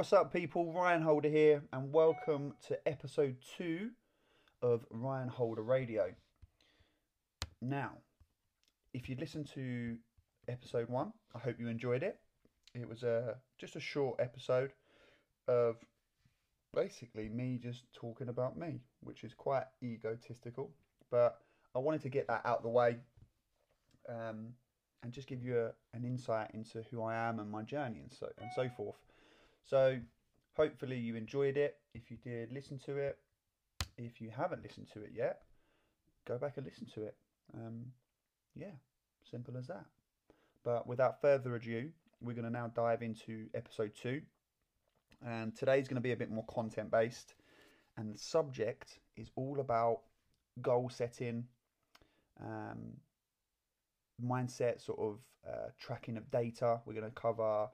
what's up people, Ryan Holder here and welcome to episode 2 of Ryan Holder Radio. Now, if you listened to episode 1, I hope you enjoyed it. It was just a short episode of basically me just talking about me, which is quite egotistical, but I wanted to get that out of the way and just give you an insight into who I am and my journey and so forth. So hopefully you enjoyed it. If you did, listen to it. If you haven't listened to it yet, go back and listen to it. Yeah, simple as that. But without further ado, we're going to now dive into episode 2. And today's going to be a bit more content based. And the subject is all about goal setting, mindset, sort of tracking of data. We're going to cover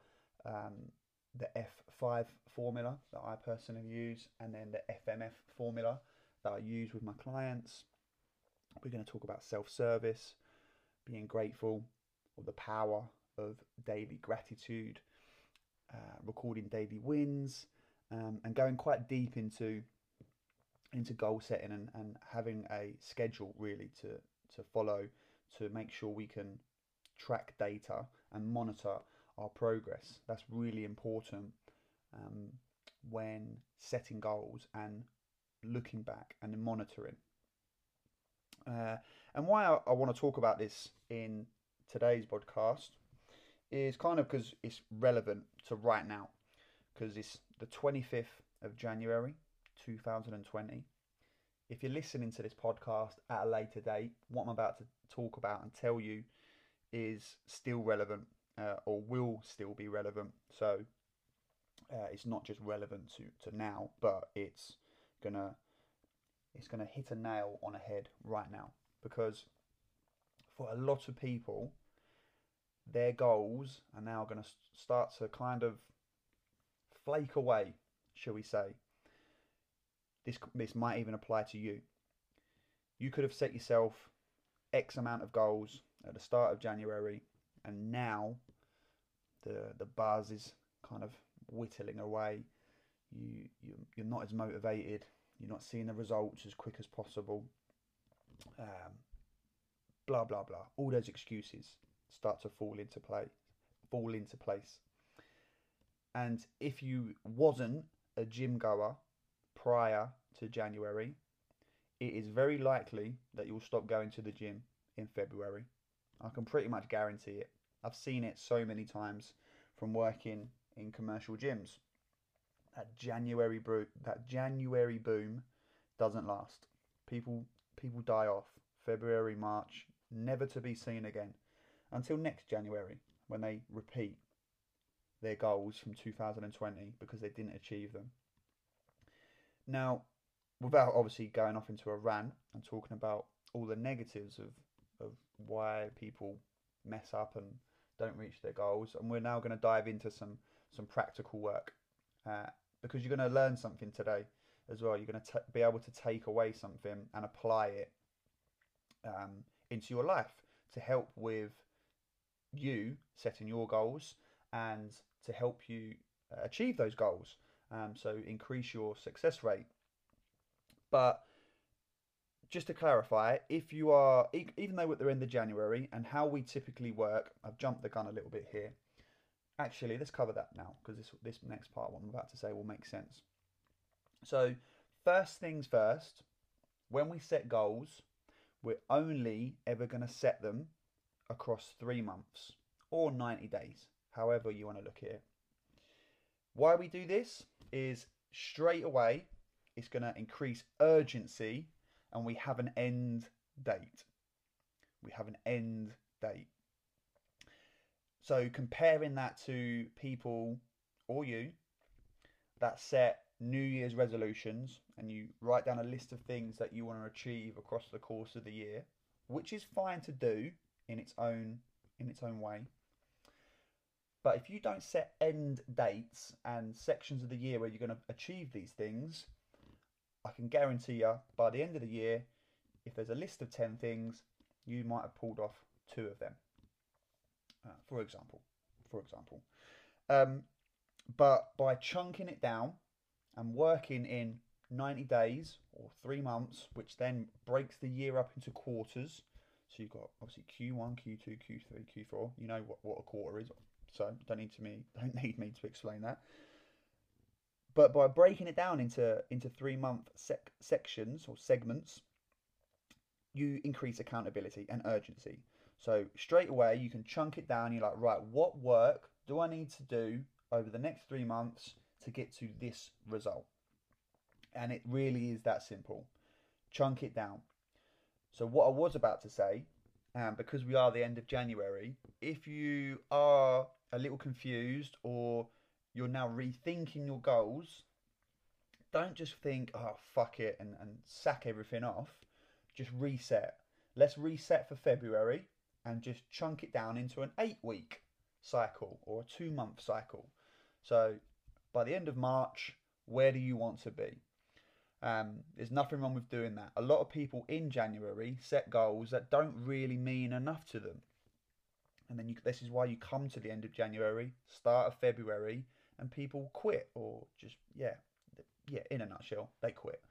the F5 formula that I personally use, and then the FMF formula that I use with my clients. We're going to talk about self-service, being grateful, or the power of daily gratitude, recording daily wins, and going quite deep into goal setting and having a schedule really to follow to make sure we can track data and monitor our progress. That's really important when setting goals and looking back and monitoring. And why I want to talk about this in today's podcast is kind of because it's relevant to right now, because it's the 25th of January 2020. If you're listening to this podcast at a later date, what I'm about to talk about and tell you is still relevant, or will still be relevant. So it's not just relevant to now, but it's gonna hit a nail on the head right now, because for a lot of people, their goals are now going to start to kind of flake away, shall we say. This might even apply to you. You could have set yourself X amount of goals at the start of January, and now the buzz is kind of whittling away. You're not as motivated. You're not seeing the results as quick as possible. Blah, blah, blah. All those excuses start to fall into place. And if you wasn't a gym goer prior to January, it is very likely that you'll stop going to the gym in February. I can pretty much guarantee it. I've seen it so many times from working in commercial gyms. That January boom doesn't last. People die off. February, March, never to be seen again, until next January when they repeat their goals from 2020 because they didn't achieve them. Now, without obviously going off into a rant and talking about all the negatives of why people mess up and don't reach their goals, and we're now going to dive into some practical work, because you're going to learn something today as well. You're going to be able to take away something and apply it into your life to help with you setting your goals and to help you achieve those goals, so increase your success rate. But just to clarify, if you are, even though we're in the January and how we typically work, I've jumped the gun a little bit here. Actually, let's cover that now, because this next part, what I'm about to say, will make sense. So first things first, when we set goals, we're only ever going to set them across 3 months or 90 days, however you want to look at it. Why we do this is straight away, it's going to increase urgency, and we have an end date. So comparing that to people or you that set New Year's resolutions, and you write down a list of things that you want to achieve across the course of the year, which is fine to do in its own way. But if you don't set end dates and sections of the year where you're going to achieve these things, I can guarantee you by the end of the year, if there's a list of 10 things, you might have pulled off 2 of them. For example. But by chunking it down and working in 90 days or 3 months, which then breaks the year up into quarters, so you've got obviously Q1, Q2, Q3, Q4. You know what a quarter is, so don't need me to explain that. But by breaking it down into 3 month sections or segments, you increase accountability and urgency. So straight away you can chunk it down. You're like, right, what work do I need to do over the next 3 months to get to this result? And it really is that simple. Chunk it down. So what I was about to say, because we are the end of January, if you are a little confused or you're now rethinking your goals, don't just think, oh, fuck it, and sack everything off. Just reset. Let's reset for February and just chunk it down into an 8-week cycle or a 2-month cycle. So by the end of March, where do you want to be? There's nothing wrong with doing that. A lot of people in January set goals that don't really mean enough to them. And then this is why you come to the end of January, start of February, and people quit, or just, yeah, in a nutshell, they quit.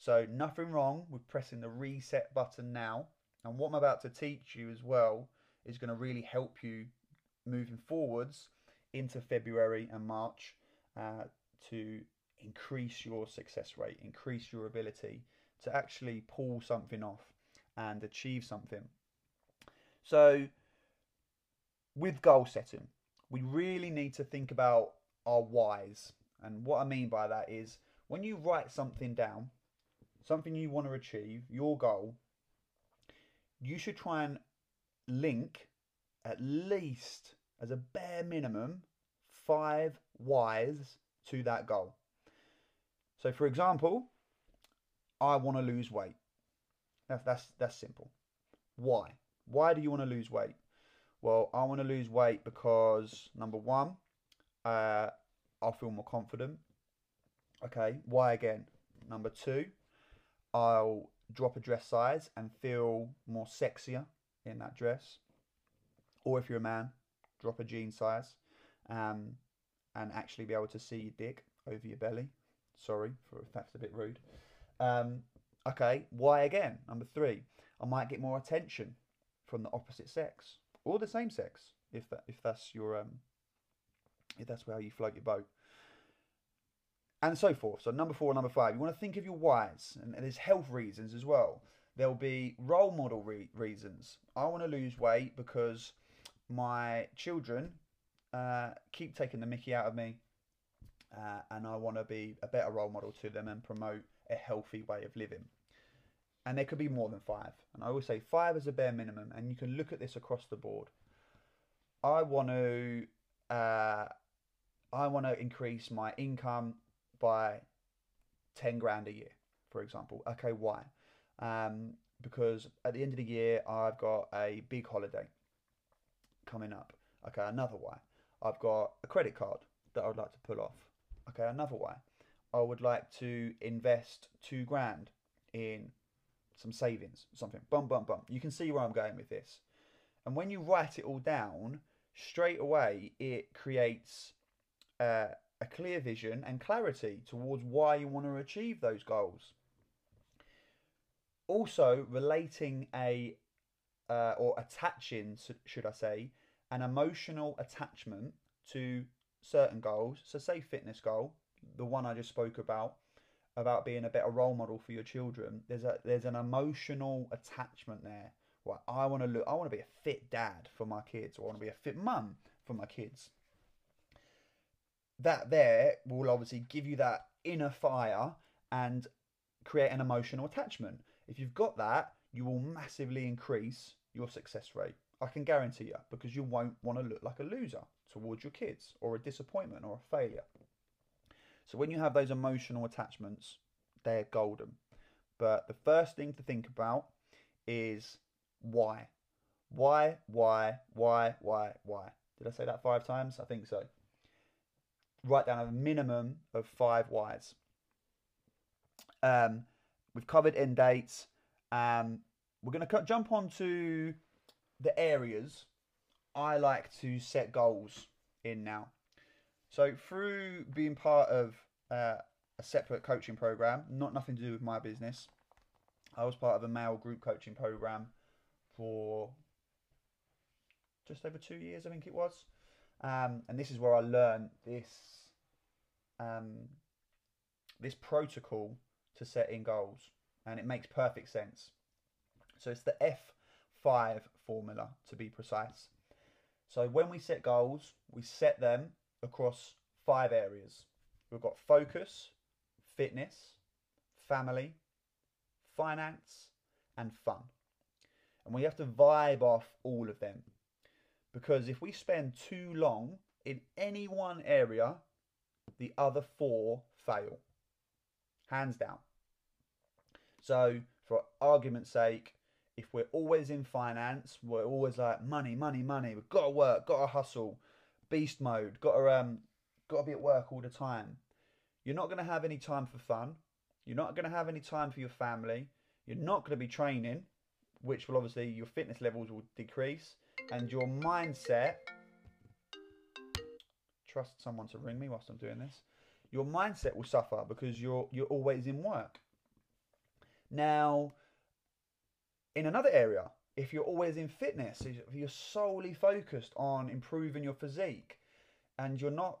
So nothing wrong with pressing the reset button now. And what I'm about to teach you as well is going to really help you moving forwards into February and March to increase your success rate, increase your ability to actually pull something off and achieve something. So with goal setting, we really need to think about our whys. And what I mean by that is when you write something down, something you want to achieve, your goal, you should try and link at least, as a bare minimum, 5 whys to that goal. So for example, I want to lose weight. That's simple. Why? Why do you want to lose weight? Well, I want to lose weight because, number one, I feel more confident. Okay, why again? Number two, I'll drop a dress size and feel more sexier in that dress. Or if you're a man, drop a jean size and actually be able to see your dick over your belly. Sorry if that's a bit rude. Okay, why again? Number three, I might get more attention from the opposite sex or the same sex, if that's how you float your boat, and so forth. So number four, number five, you want to think of your whys, and there's health reasons as well. There'll be role model reasons. I want to lose weight because my children keep taking the mickey out of me, and I want to be a better role model to them and promote a healthy way of living. And there could be more than 5. And I always say 5 is a bare minimum. And you can look at this across the board. I want to increase my income by 10 grand a year, for example. Okay, why? Because at the end of the year, I've got a big holiday coming up. Okay, another why. I've got a credit card that I would like to pull off. Okay, another why. I would like to invest 2 grand in some savings, something, bum, bum, bum. You can see where I'm going with this. And when you write it all down, straight away, it creates a clear vision and clarity towards why you want to achieve those goals. Also, relating attaching, should I say, an emotional attachment to certain goals. So say fitness goal, the one I just spoke about being a better role model for your children, there's an emotional attachment there. Well, I want to be a fit dad for my kids, or I want to be a fit mum for my kids. That there will obviously give you that inner fire and create an emotional attachment. If you've got that, you will massively increase your success rate. I can guarantee you, because you won't want to look like a loser towards your kids, or a disappointment, or a failure. So when you have those emotional attachments, they're golden. But the first thing to think about is why. Why? Did I say that 5 times? I think so. Write down a minimum of 5 whys. We've covered end dates. We're going to jump on to the areas I like to set goals in now. So through being part of a separate coaching program, nothing to do with my business, I was part of a male group coaching program for just over 2 years, I think it was. And this is where I learned this this protocol to setting goals, and it makes perfect sense. So it's the F5 formula, to be precise. So when we set goals, we set them across 5 areas. We've got focus, fitness, family, finance, and fun. And we have to vibe off all of them, because if we spend too long in any one area, the other 4 fail, hands down. So for argument's sake, if we're always in finance, we're always like money, money, money. We've got to work, got to hustle, beast mode, got to be at work all the time. You're not going to have any time for fun. You're not going to have any time for your family. You're not going to be training, which will obviously, your fitness levels will decrease, and your mindset. Trust someone to ring me whilst I'm doing this. Your mindset will suffer because you're always in work. Now, in another area, if you're always in fitness, if you're solely focused on improving your physique and you're not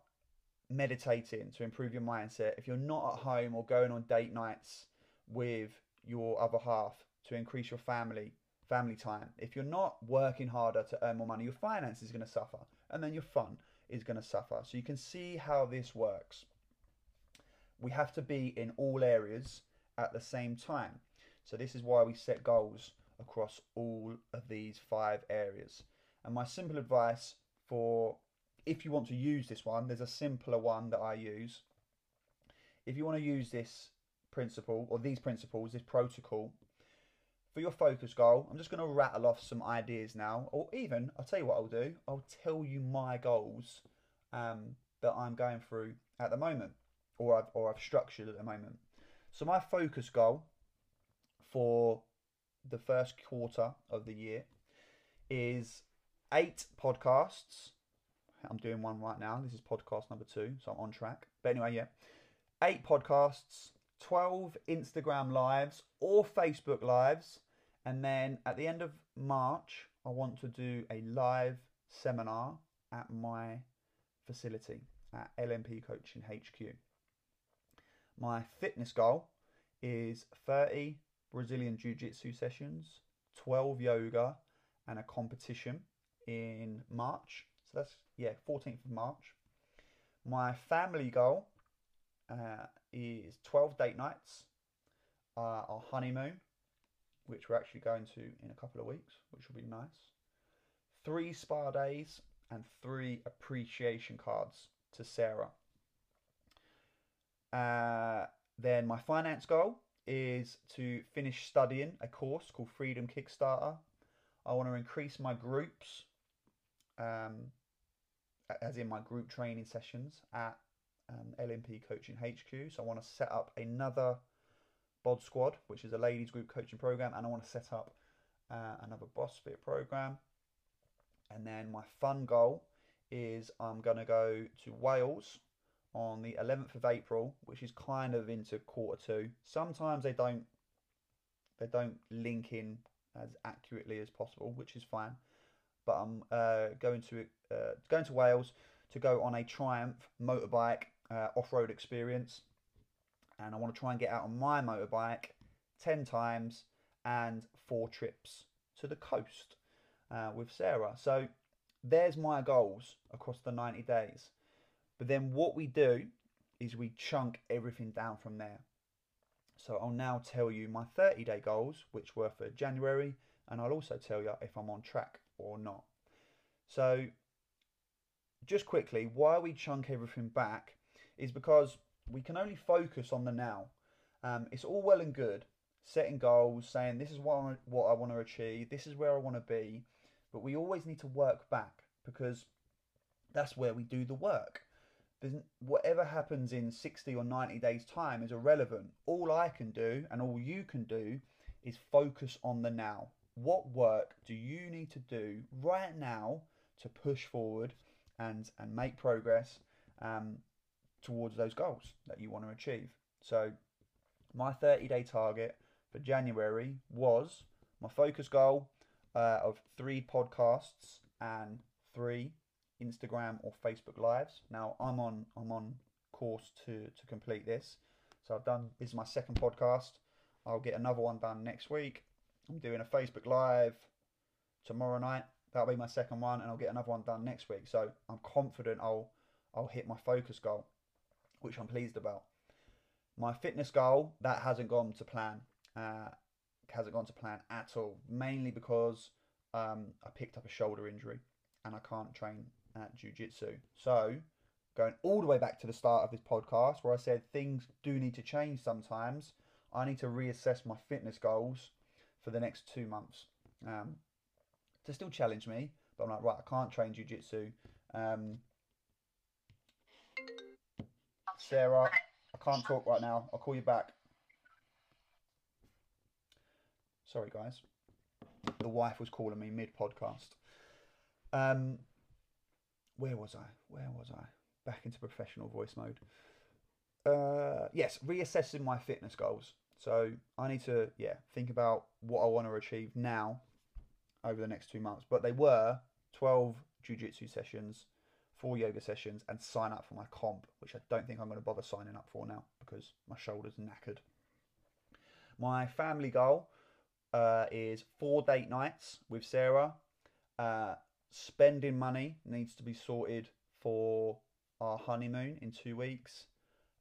meditating to improve your mindset, if you're not at home or going on date nights with your other half to increase your family time, if you're not working harder to earn more money, your finance is going to suffer, and then your fun is going to suffer. So you can see how this works. We have to be in all areas at the same time. So this is why we set goals across all of these 5 areas. And my simple advice for, if you want to use this one, there's a simpler one that I use. If you want to use this principle, or these principles, this protocol, for your focus goal, I'm just going to rattle off some ideas now, or even, I'll tell you what I'll do, I'll tell you my goals that I'm going through at the moment, or I've structured at the moment. So my focus goal for the first quarter of the year is 8 podcasts. I'm doing one right now. This is podcast number 2, so I'm on track. But anyway, yeah, 8 podcasts, 12 Instagram lives or Facebook lives. And then at the end of March, I want to do a live seminar at my facility at LMP Coaching HQ. My fitness goal is 30 Brazilian Jiu-Jitsu sessions, 12 yoga, and a competition in March. So that's, yeah, 14th of March. My family goal is 12 date nights, our honeymoon, which we're actually going to in a couple of weeks, which will be nice. 3 spa days and 3 appreciation cards to Sarah. Then my finance goal is to finish studying a course called Freedom Kickstarter. I want to increase my groups, as in my group training sessions at LMP Coaching HQ. So I want to set up another bod squad, which is a ladies group coaching program, and I want to set up another BossFit program. And then my fun goal is I'm going to go to Wales on the 11th of April, which is kind of into quarter 2. Sometimes they don't link in as accurately as possible, which is fine. But I'm going to Wales to go on a Triumph motorbike off-road experience, and I want to try and get out on my motorbike 10 times and 4 trips to the coast with Sarah. So there's my goals across the 90 days. But then what we do is we chunk everything down from there. So I'll now tell you my 30-day goals, which were for January, and I'll also tell you if I'm on track or not. So just quickly, why we chunk everything back is because we can only focus on the now. It's all well and good setting goals, saying this is what I want to achieve, this is where I want to be, but we always need to work back, because that's where we do the work. Whatever happens in 60 or 90 days time is irrelevant. All I can do and all you can do is focus on the now. What work do you need to do right now to push forward and make progress towards those goals that you want to achieve. So my 30-day target for January was my focus goal of 3 podcasts and 3 Instagram or Facebook lives. Now I'm on course to complete this. So this is my 2nd podcast. I'll get another one done next week. I'm doing a Facebook live tomorrow night. That'll be my 2nd one, and I'll get another one done next week. So I'm confident I'll hit my focus goal, which I'm pleased about. My fitness goal, that hasn't gone to plan. At all, mainly because I picked up a shoulder injury and I can't train at jiu-jitsu. So going all the way back to the start of this podcast where I said things do need to change sometimes, I need to reassess my fitness goals for the next 2 months to still challenge me. But I'm like, right, I can't train jiu-jitsu. Sarah, I can't talk right now. I'll call you back. Sorry, guys. The wife was calling me mid-podcast. Where was I? Back into professional voice mode. Yes, reassessing my fitness goals. So I need to, think about what I want to achieve now over the next 2 months. But they were 12 jiu-jitsu sessions, 4 yoga sessions, and sign up for my comp, which I don't think I'm going to bother signing up for now because my shoulder's knackered. My family goal is 4 date nights with Sarah. Spending money needs to be sorted for our honeymoon in 2 weeks.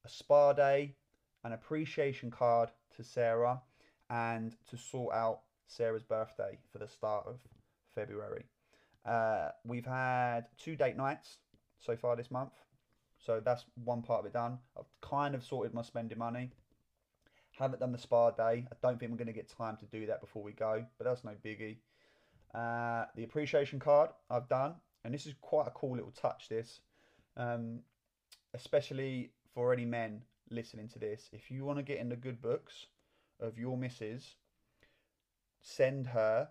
A spa day, an appreciation card to Sarah, and to sort out Sarah's birthday for the start of February. We've had 2 date nights so far this month, so that's one part of it done. I've kind of sorted my spending money. Haven't done the spa day. I don't think we're going to get time to do that before we go, but that's no biggie. The appreciation card I've done, and this is quite a cool little touch, this, especially for any men listening to this. If you want to get in the good books of your missus, send her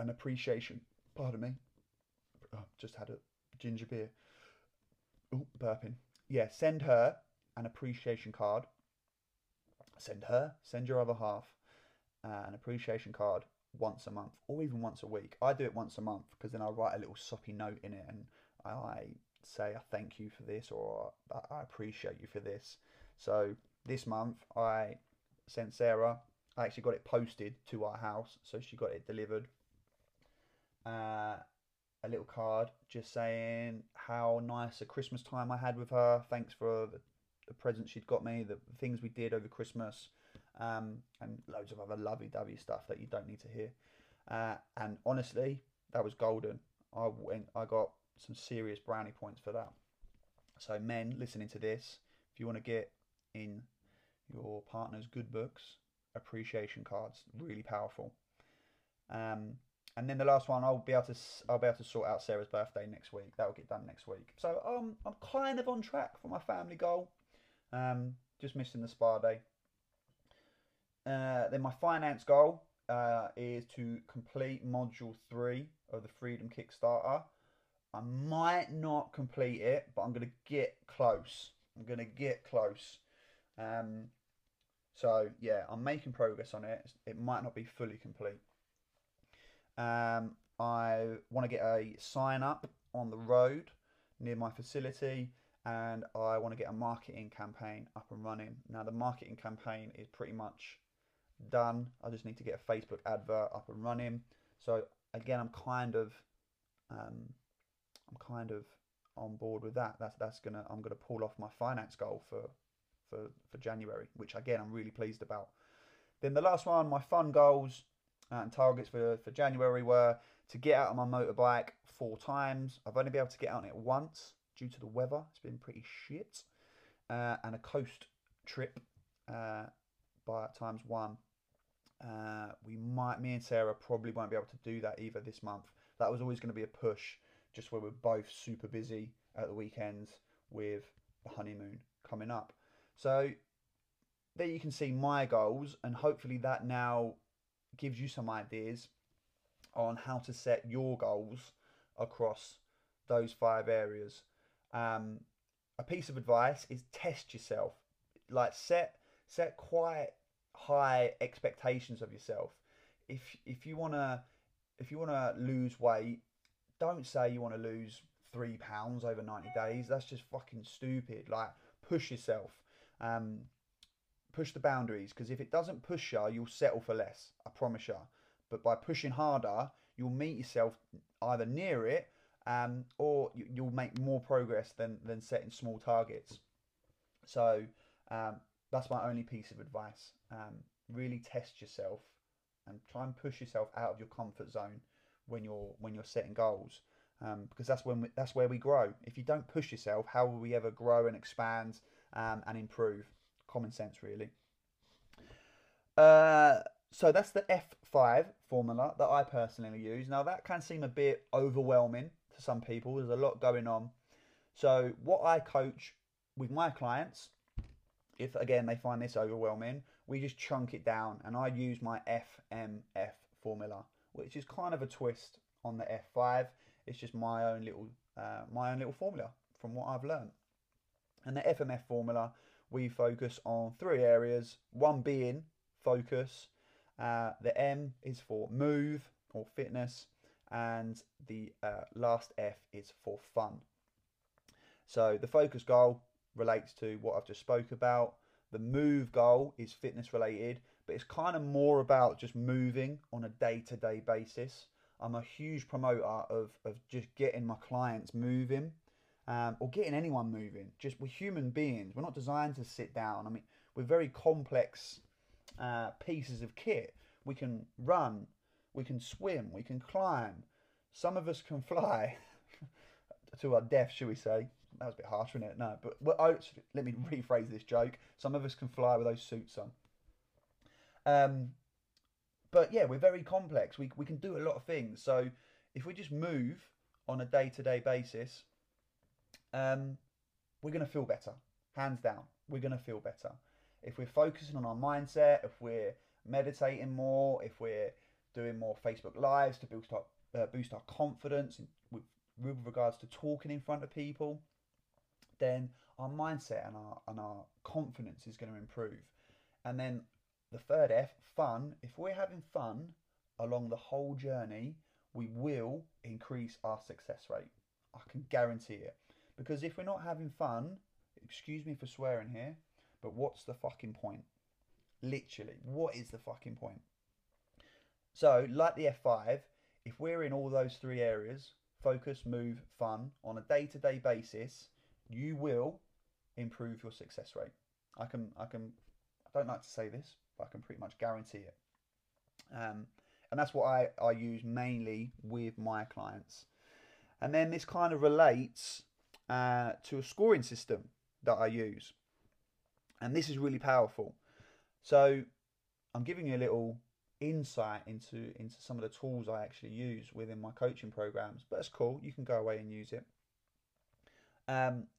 an appreciation. Pardon me. Oh, just had a ginger beer. Oh, burping. Yeah, send her an appreciation card. Send your other half an appreciation card once a month or even once a week. I do it once a month because then I write a little soppy note in it and I say I thank you for this or I appreciate you for this. So this month I sent Sarah, I actually got it posted to our house, so she got it delivered. A little card just saying how nice a Christmas time I had with her. Thanks for the presents she'd got me, the things we did over Christmas, and loads of other lovey-dovey stuff that you don't need to hear. And honestly, that was golden. I got some serious brownie points for that. So men listening to this, if you want to get in your partner's good books, appreciation cards, really powerful. And then the last one, I'll be able to sort out Sarah's birthday next week. That will get done next week. So I'm kind of on track for my family goal. Just missing the spa day. Then my finance goal is to complete module 3 of the Freedom Kickstarter. I might not complete it, but I'm going to get close. So yeah, I'm making progress on it. It might not be fully complete. I want to get a sign up on the road near my facility, and I want to get a marketing campaign up and running. Now the marketing campaign is pretty much done. I just need to get a Facebook advert up and running. So again, I'm kind of on board with that. I'm gonna pull off my finance goal for January, which again I'm really pleased about. Then the last one, my fun goals and targets for January were to get out on my motorbike 4 times. I've only been able to get out on it once due to the weather. It's been pretty shit. And a coast trip by times 1. Me and Sarah probably won't be able to do that either this month. That was always going to be a push, just where we're both super busy at the weekends with the honeymoon coming up. So there you can see my goals, and hopefully that now gives you some ideas on how to set your goals across those 5 areas. a piece of advice is test yourself. Like set quite high expectations of yourself. If you wanna lose weight, don't say you want to lose 3 pounds over 90 days. That's just fucking stupid. Like, push yourself. Push the boundaries, because if it doesn't push you, you'll settle for less. I promise you. But by pushing harder, you'll meet yourself either near it, or you'll make more progress than setting small targets. So that's my only piece of advice. Really test yourself and try and push yourself out of your comfort zone when you're setting goals, because that's where we grow. If you don't push yourself, how will we ever grow and expand and improve? Common sense, really. So that's the F5 formula that I personally use. Now, that can seem a bit overwhelming to some people. There's a lot going on. So what I coach with my clients, if again they find this overwhelming, we just chunk it down, and I use my FMF formula, which is kind of a twist on the F5. It's just my own little formula from what I've learned. And the FMF formula, we focus on 3 areas. One being focus. The M is for move or fitness, and the last F is for fun. So the focus goal relates to what I've just spoke about. The move goal is fitness related, but it's kind of more about just moving on a day-to-day basis. I'm a huge promoter of just getting my clients moving, or getting anyone moving. Just, we're human beings. We're not designed to sit down. I mean, we're very complex pieces of kit. We can run, we can swim, we can climb. Some of us can fly to our death, should we say. That was a bit harsh, wasn't it? No, but let me rephrase this joke. Some of us can fly with those suits on. But yeah, we're very complex. We can do a lot of things. So if we just move on a day-to-day basis, we're going to feel better. Hands down, we're going to feel better. If we're focusing on our mindset, if we're meditating more, if we're doing more Facebook Lives to boost our confidence with regards to talking in front of people, then our mindset and our confidence is going to improve. And then the third F, fun. If we're having fun along the whole journey, we will increase our success rate. I can guarantee it. Because if we're not having fun, excuse me for swearing here, but what's the fucking point? Literally, what is the fucking point? So, like the F5, if we're in all those 3 areas, focus, move, fun, on a day-to-day basis, you will improve your success rate. I don't like to say this, but I can pretty much guarantee it. And that's what I use mainly with my clients. And then this kind of relates to a scoring system that I use. And this is really powerful. So I'm giving you a little insight into some of the tools I actually use within my coaching programs, but it's cool, you can go away and use it.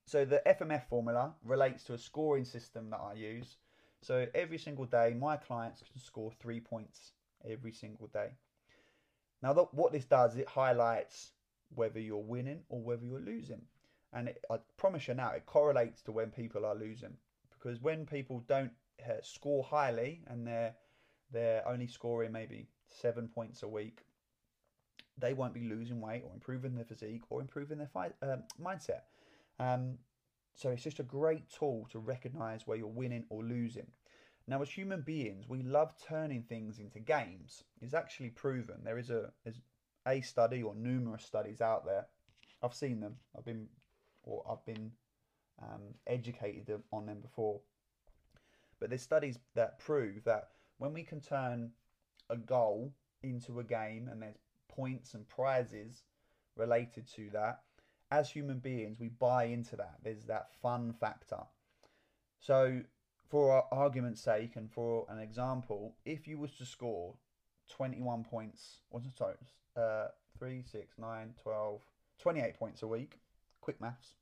So the FMF formula relates to a scoring system that I use. So every single day, my clients can score 3 points every single day. Now, what this does, it highlights whether you're winning or whether you're losing. And I promise you now, it correlates to when people are losing, because when people don't score highly and they're only scoring maybe 7 points a week, they won't be losing weight or improving their physique or improving their mindset. So it's just a great tool to recognize where you're winning or losing. Now, as human beings, we love turning things into games. It's actually proven. There is a study, or numerous studies out there. I've seen them. I've been educated on them before. But there's studies that prove that when we can turn a goal into a game, and there's points and prizes related to that, as human beings, we buy into that. There's that fun factor. So for our argument's sake, and for an example, if you was to score 21 points, or sorry, 3, 6, 9, 12, 28 points a week, quick maths,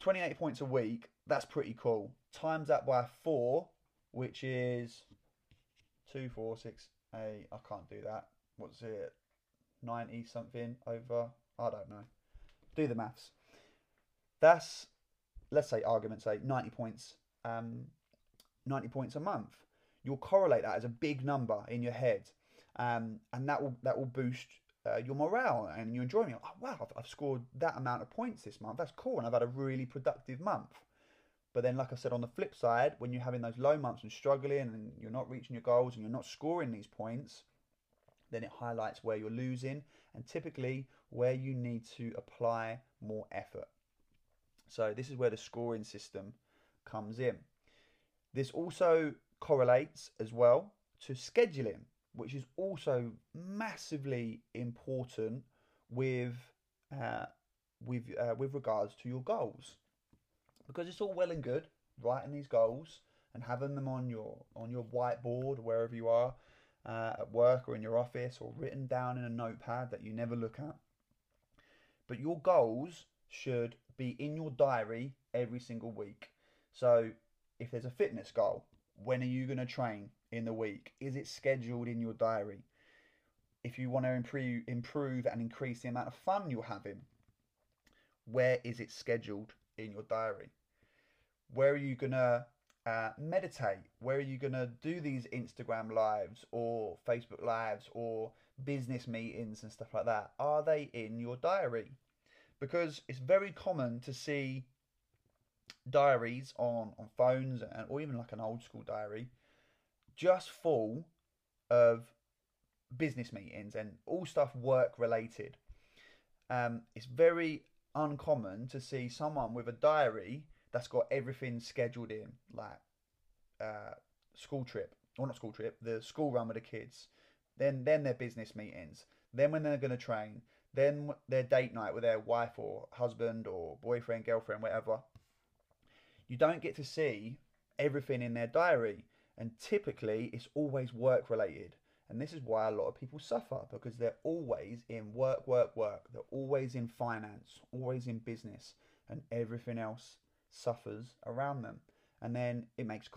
28 points a week, that's pretty cool. Times that by 4, which is 2, 4, 6, 8, I can't do that. What's it? 90 something over, I don't know. Do the maths. That's let's say argument's sake, 90 points, 90 points a month. You'll correlate that as a big number in your head, and that will boost your morale and your enjoyment. Oh, wow, I've scored that amount of points this month. That's cool, and I've had a really productive month. But then, like I said, on the flip side, when you're having those low months and struggling and you're not reaching your goals and you're not scoring these points, then it highlights where you're losing and typically where you need to apply more effort. So this is where the scoring system comes in. This also correlates as well to scheduling, which is also massively important with regards to your goals, because it's all well and good writing these goals and having them on your whiteboard, wherever you are, at work or in your office, or written down in a notepad that you never look at. But your goals should be in your diary every single week. So if there's a fitness goal, when are you going to train in the week? Is it scheduled in your diary? If you want to improve and increase the amount of fun you're having, where is it scheduled in your diary? Where are you going to meditate? Where are you going to do these Instagram lives or Facebook lives or business meetings and stuff like that? Are they in your diary? Because it's very common to see diaries on phones, and or even like an old school diary, just full of business meetings and all stuff work related. It's very uncommon to see someone with a diary that's got everything scheduled in, like school trip, or not school trip, the school run with the kids, then their business meetings, then when they're going to train, then their date night with their wife or husband or boyfriend, girlfriend, whatever. You don't get to see everything in their diary, and typically it's always work related. And this is why a lot of people suffer, because they're always in work, work, work. They're always in finance, always in business, and everything else suffers around them. And then it makes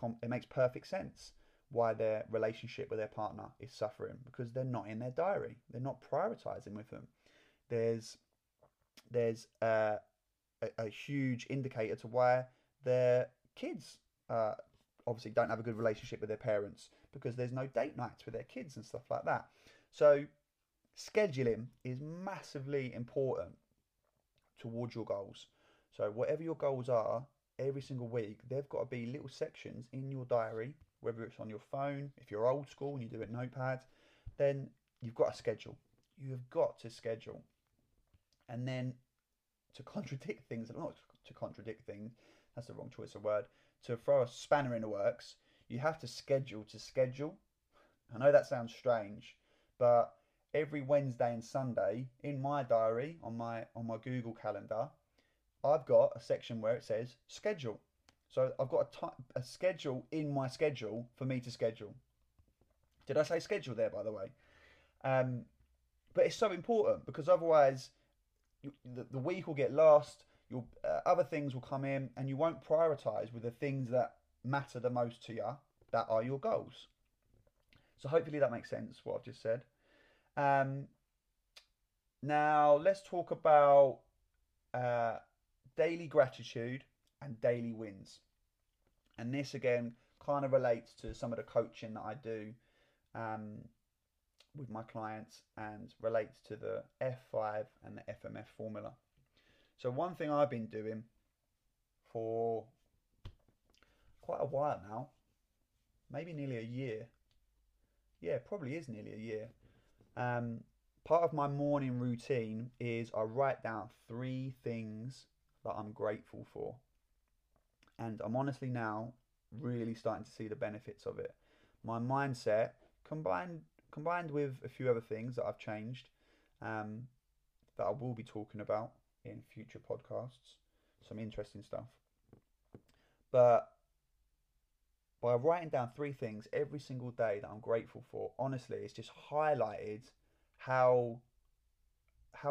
perfect sense why their relationship with their partner is suffering, because they're not in their diary. They're not prioritizing with them. There's a huge indicator to why their kids obviously don't have a good relationship with their parents, because there's no date nights with their kids and stuff like that. So scheduling is massively important towards your goals. So whatever your goals are, every single week, they've got to be little sections in your diary, whether it's on your phone, if you're old school and you do it notepad, then you've got to schedule. You've got to schedule. And then to contradict things, not to contradict things, that's the wrong choice of word, to throw a spanner in the works, you have to schedule to schedule. I know that sounds strange, but every Wednesday and Sunday in my diary, on my Google Calendar, I've got a section where it says schedule. So I've got a schedule in my schedule for me to schedule. Did I say schedule there, by the way? But it's so important, because otherwise the week will get lost. Your other things will come in, and you won't prioritize with the things that matter the most to you, that are your goals. So hopefully that makes sense, what I've just said. Now let's talk about daily gratitude and daily wins. And this again kind of relates to some of the coaching that I do with my clients, and relates to the F5 and the FMF formula. So one thing I've been doing for quite a while now, maybe nearly a year. Yeah, probably is nearly a year. Part of my morning routine is I write down 3 things that I'm grateful for. And I'm honestly now really starting to see the benefits of it. My mindset, combined with a few other things that I've changed, that I will be talking about in future podcasts, some interesting stuff. But by writing down 3 things every single day that I'm grateful for, honestly, it's just highlighted how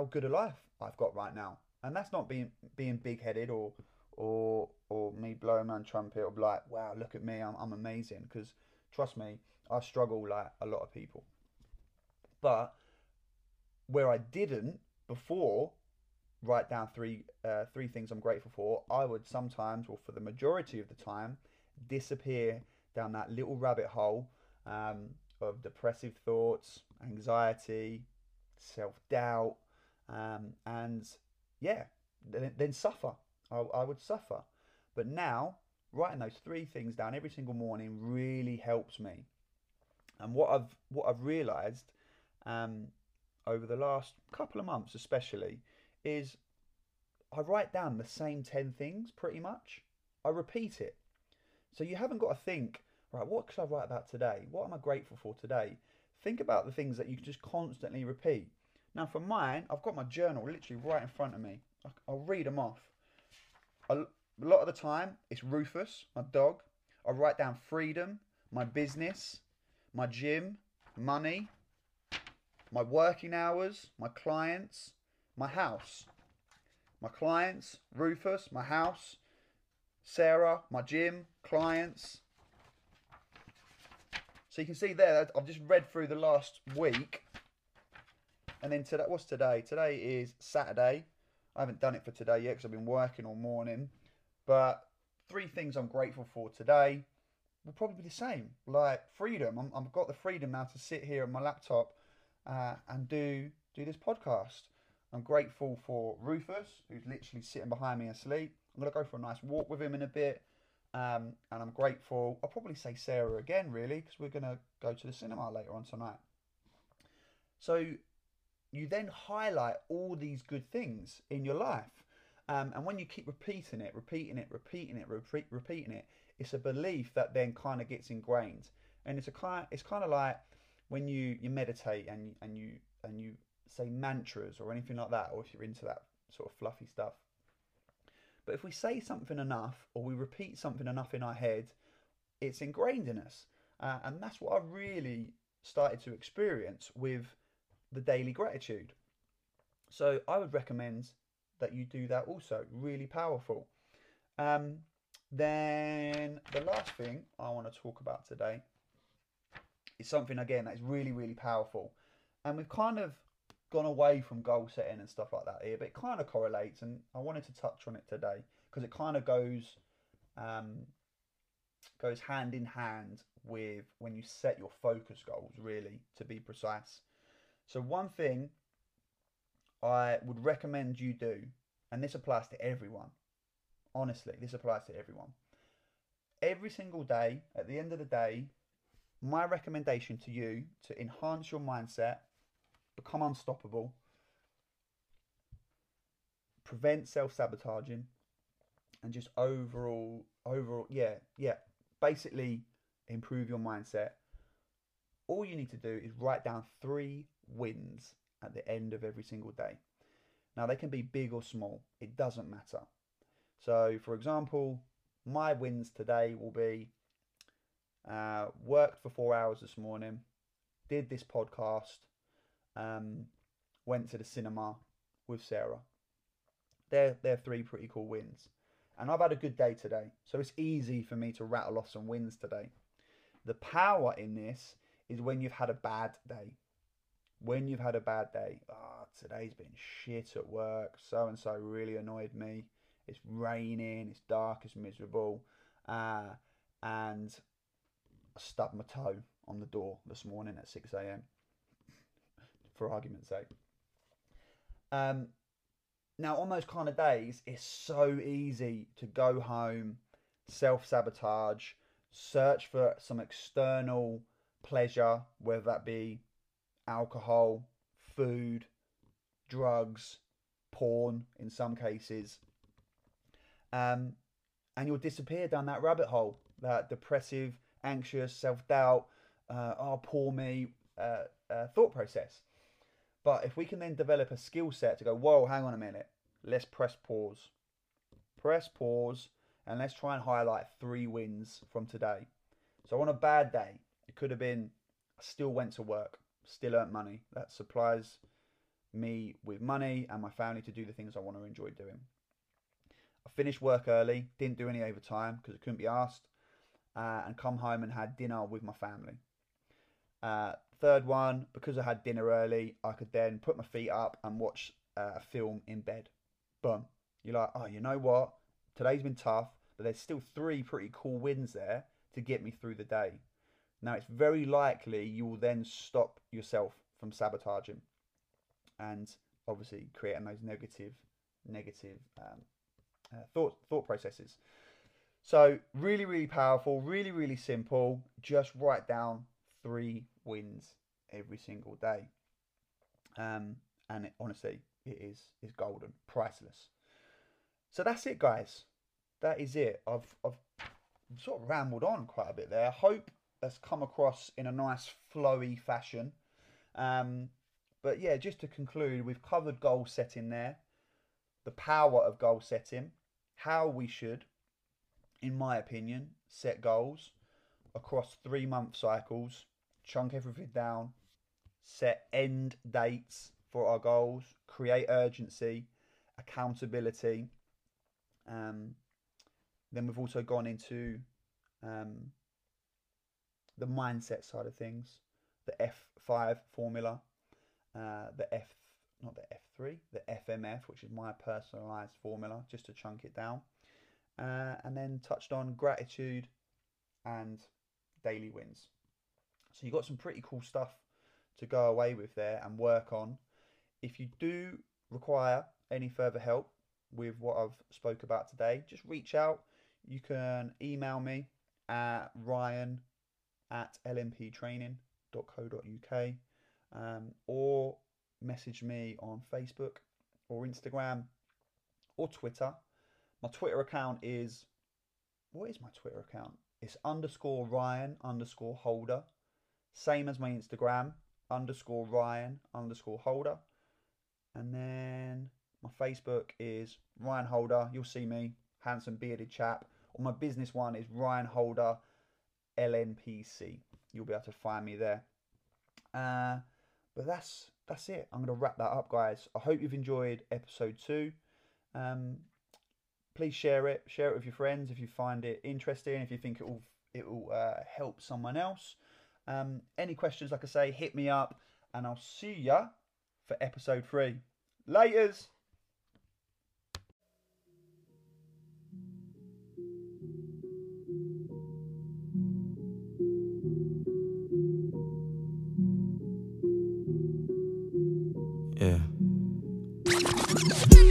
good a life I've got right now. And that's not being big-headed or me blowing my own trumpet or like, wow, look at me, I'm amazing. Because trust me, I struggle like a lot of people. But where I didn't before, write down three things I'm grateful for, I would sometimes, or for the majority of the time, disappear down that little rabbit hole of depressive thoughts, anxiety, self-doubt, and yeah, then suffer. I would suffer. But now, writing those three things down every single morning really helps me. And what I've realised over the last couple of months especially is I write down the same 10 things pretty much. I repeat it. So you haven't got to think, right, what should I write about today? What am I grateful for today? Think about the things that you can just constantly repeat. Now for mine, I've got my journal literally right in front of me. I'll read them off. A lot of the time, it's Rufus, my dog. I write down freedom, my business, my gym, money, my working hours, my clients, my house. My clients, Rufus, my house, Sarah, my gym, clients. So you can see there, I've just read through the last week. And then today, what's today? Today is Saturday. I haven't done it for today yet because I've been working all morning. But three things I'm grateful for today will probably be the same. Like freedom. I've got the freedom now to sit here on my laptop and do this podcast. I'm grateful for Rufus, who's literally sitting behind me asleep. I'm going to go for a nice walk with him in a bit. And I'm grateful, I'll probably say Sarah again, really, because we're going to go to the cinema later on tonight. So you then highlight all these good things in your life. And when you keep repeating it, it's a belief that then kind of gets ingrained. And it's kind of like when you meditate and you say mantras or anything like that, or if you're into that sort of fluffy stuff. But if we say something enough, or we repeat something enough in our head, it's ingrained in us. And that's what I really started to experience with the daily gratitude. So I would recommend that you do that also. Really powerful. Then the last thing I want to talk about today is something, again, that's really, really powerful. And we've kind of gone away from goal setting and stuff like that here, but it kind of correlates, and I wanted to touch on it today because it kind of goes hand in hand with when you set your focus goals, really, to be precise. So one thing I would recommend you do, and this applies to everyone, honestly, this applies to everyone. Every single day, at the end of the day, my recommendation to you to enhance your mindset, become unstoppable, prevent self-sabotaging, and just overall, basically improve your mindset. All you need to do is write down 3 wins at the end of every single day. Now, they can be big or small. It doesn't matter. So, for example, my wins today will be worked for 4 hours this morning, did this podcast, went to the cinema with Sarah. They're 3 pretty cool wins. And I've had a good day today. So it's easy for me to rattle off some wins today. The power in this is when you've had a bad day. When you've had a bad day. Oh, today's been shit at work. So-and-so really annoyed me. It's raining. It's dark. It's miserable. And I stubbed my toe on the door this morning at 6 a.m. for argument's sake. Now, on those kind of days, it's so easy to go home, self-sabotage, search for some external pleasure, whether that be alcohol, food, drugs, porn in some cases. And you'll disappear down that rabbit hole, that depressive, anxious, self-doubt, poor me, thought process. But if we can then develop a skill set to go, whoa, hang on a minute, let's press pause. Press pause, and let's try and highlight 3 wins from today. So on a bad day, it could have been, I still went to work, still earned money. That supplies me with money and my family to do the things I want to enjoy doing. I finished work early, didn't do any overtime because it couldn't be asked, and come home and had dinner with my family. Third one, because I had dinner early, I could then put my feet up and watch a film in bed. Boom. You're like, oh, you know what? Today's been tough, but there's still three pretty cool wins there to get me through the day. Now, it's very likely you will then stop yourself from sabotaging and obviously creating those negative thought processes. So really, really powerful, really, really simple. Just write down 3 wins every single day. And it, honestly, it is golden, priceless. So that's it, guys. That is it. I've sort of rambled on quite a bit there. I hope that's come across in a nice flowy fashion. But yeah, just to conclude, we've covered goal setting there, the power of goal setting, how we should, in my opinion, set goals across 3-month cycles, chunk everything down, set end dates for our goals, create urgency, accountability. Then we've also gone into the mindset side of things, the F5 formula, the FMF, which is my personalized formula, just to chunk it down. And then touched on gratitude and daily wins. So you've got some pretty cool stuff to go away with there and work on. If you do require any further help with what I've spoke about today, just reach out. You can email me at ryan@lmptraining.co.uk, or message me on Facebook or Instagram or Twitter. My Twitter account is, what is my Twitter account? It's _Ryan_Holder. Same as my Instagram, _Ryan_Holder. And then my Facebook is Ryan Holder. You'll see me, handsome bearded chap. Or my business one is Ryan Holder LNPC. You'll be able to find me there. But that's it. I'm going to wrap that up, guys. I hope you've enjoyed episode 2. Please share it. Share it with your friends if you find it interesting. If you think it will help someone else. Any questions, like I say, hit me up, and I'll see ya for episode 3. Laters.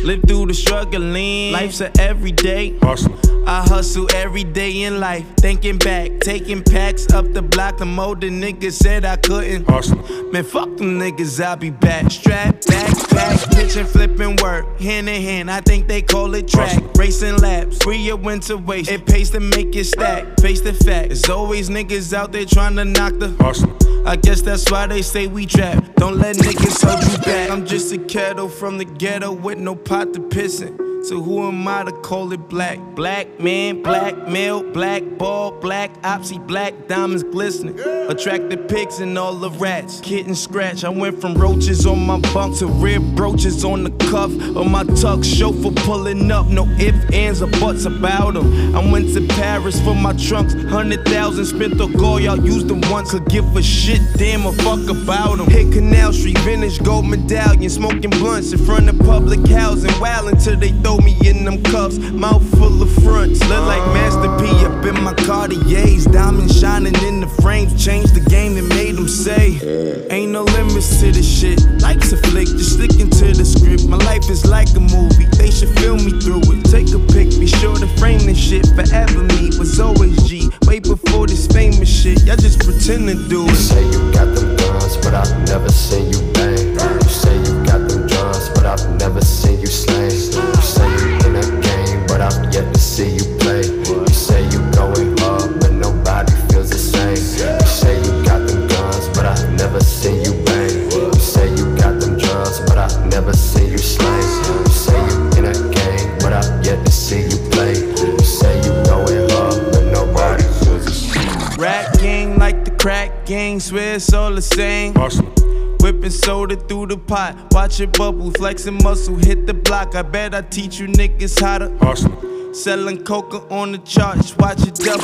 Live through the struggling, life's a everyday hustle. I hustle every day in life, thinking back, taking packs up the block. The older niggas said I couldn't hustle. Man, fuck them niggas, I'll be back. Strapped, backpack, pitching, flipping work, hand in hand, I think they call it track. Hustle. Racing laps, free your winter waste, it pays to make it stack. Face the fact, there's always niggas out there trying to knock the hustle. I guess that's why they say we trapped. Don't let niggas hold you back. I'm just a kettle from the ghetto with no pot to piss in. So who am I to call it black? Black man, black male, black ball, black opsy, black diamonds glistening. Attracted pigs and all the rats, kitten scratch. I went from roaches on my bunk to rib brooches on the cuff of my tuck. Chauffeur pulling up, no ifs, ands, or buts about them. I went to Paris for my trunks, 100,000 spent the goal, y'all used them once. Could give a shit, damn or fuck about them. Hit Canal Street, vintage gold medallion, smoking blunts in front of public housing, wildin' till they throw me in them cuffs, mouth full of fronts. Look like Master P up in my Cartiers, diamonds shining in the frames. Changed the game and made them say, ain't no limits to this shit. Life's a flick, just sticking to the script. My life is like a movie, they should film me through it. Take a pic, be sure to frame this shit. Forever me was always G, way before this famous shit. Y'all just pretend to do it. You say you got them guns, but I've never seen you bang. You say you got them guns, but I've never seen you slay. You say you in a game, but I've yet to see you play. You say you going up, but nobody feels the same. You say you got them guns, but I've never seen you bang. You say you got them drums, but I've never seen you slay. You say you in a game, but I've yet to see you play. You say you going up, but nobody feels the same. Rap gang like the crack gang, swear it's all the same. Awesome. Whipping soda through the pot, watch it bubble, flexing muscle, hit the block. I bet I teach you niggas how to hustle. Selling coca on the charts, watch it double.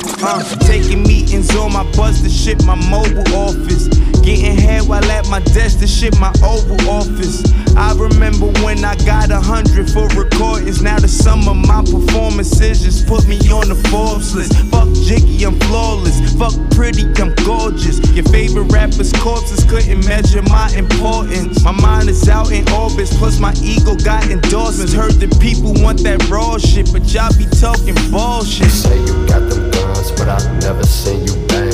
Taking meetings on my bus, the shit my mobile office. Getting head while at my desk, the shit my Oval Office. I remember when I got 100 for recordings. Now the sum of my performances just put me on the Forbes list. Fuck jiggy, I'm flawless. Fuck pretty, I'm gorgeous. Your favorite rapper's corpses couldn't measure my importance. My mind is out in orbits, plus my ego got endorsements. Heard that people want that raw shit, but y'all be talking bullshit. You say you got them guns, but I've never seen you back.